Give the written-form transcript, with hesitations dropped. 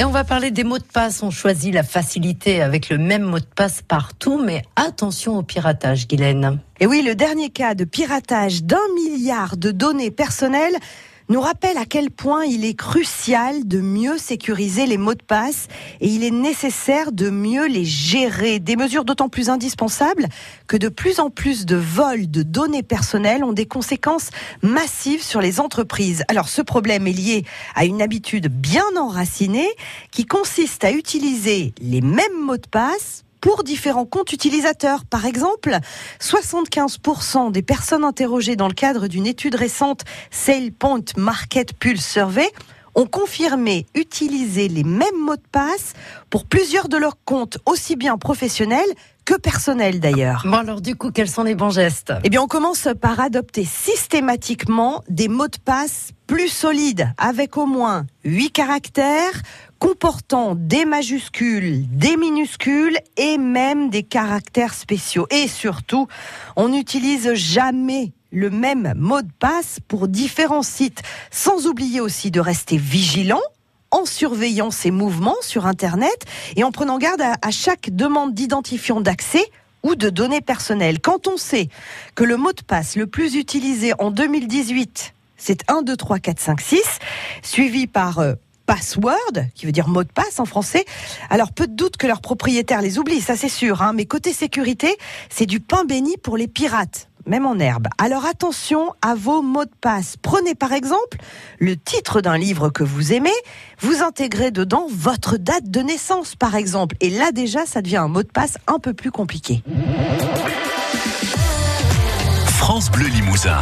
Et on va parler des mots de passe. On choisit la facilité avec le même mot de passe partout, mais attention au piratage, Guylaine. Et oui, le dernier cas de piratage d'1 milliard de données personnelles nous rappelle à quel point il est crucial de mieux sécuriser les mots de passe et il est nécessaire de mieux les gérer. Des mesures d'autant plus indispensables que de plus en plus de vols de données personnelles ont des conséquences massives sur les entreprises. Alors ce problème est lié à une habitude bien enracinée qui consiste à utiliser les mêmes mots de passe pour différents comptes utilisateurs. Par exemple, 75% des personnes interrogées dans le cadre d'une étude récente SailPoint Market Pulse Survey ont confirmé utiliser les mêmes mots de passe pour plusieurs de leurs comptes, aussi bien professionnels que personnels d'ailleurs. Bon alors du coup, quels sont les bons gestes ? Eh bien on commence par adopter systématiquement des mots de passe plus solides, avec au moins 8 caractères, comportant des majuscules, des minuscules et même des caractères spéciaux. Et surtout, on n'utilise jamais le même mot de passe pour différents sites, sans oublier aussi de rester vigilant en surveillant ses mouvements sur Internet et en prenant garde à chaque demande d'identifiant d'accès ou de données personnelles. Quand on sait que le mot de passe le plus utilisé en 2018, c'est 123456, suivi par password, qui veut dire mot de passe en français. Alors, peu de doute que leurs propriétaires les oublient, ça c'est sûr, hein. Mais côté sécurité, c'est du pain béni pour les pirates, même en herbe. Alors attention à vos mots de passe. Prenez par exemple le titre d'un livre que vous aimez, vous intégrez dedans votre date de naissance par exemple. Et là déjà, ça devient un mot de passe un peu plus compliqué. France Bleu Limousin.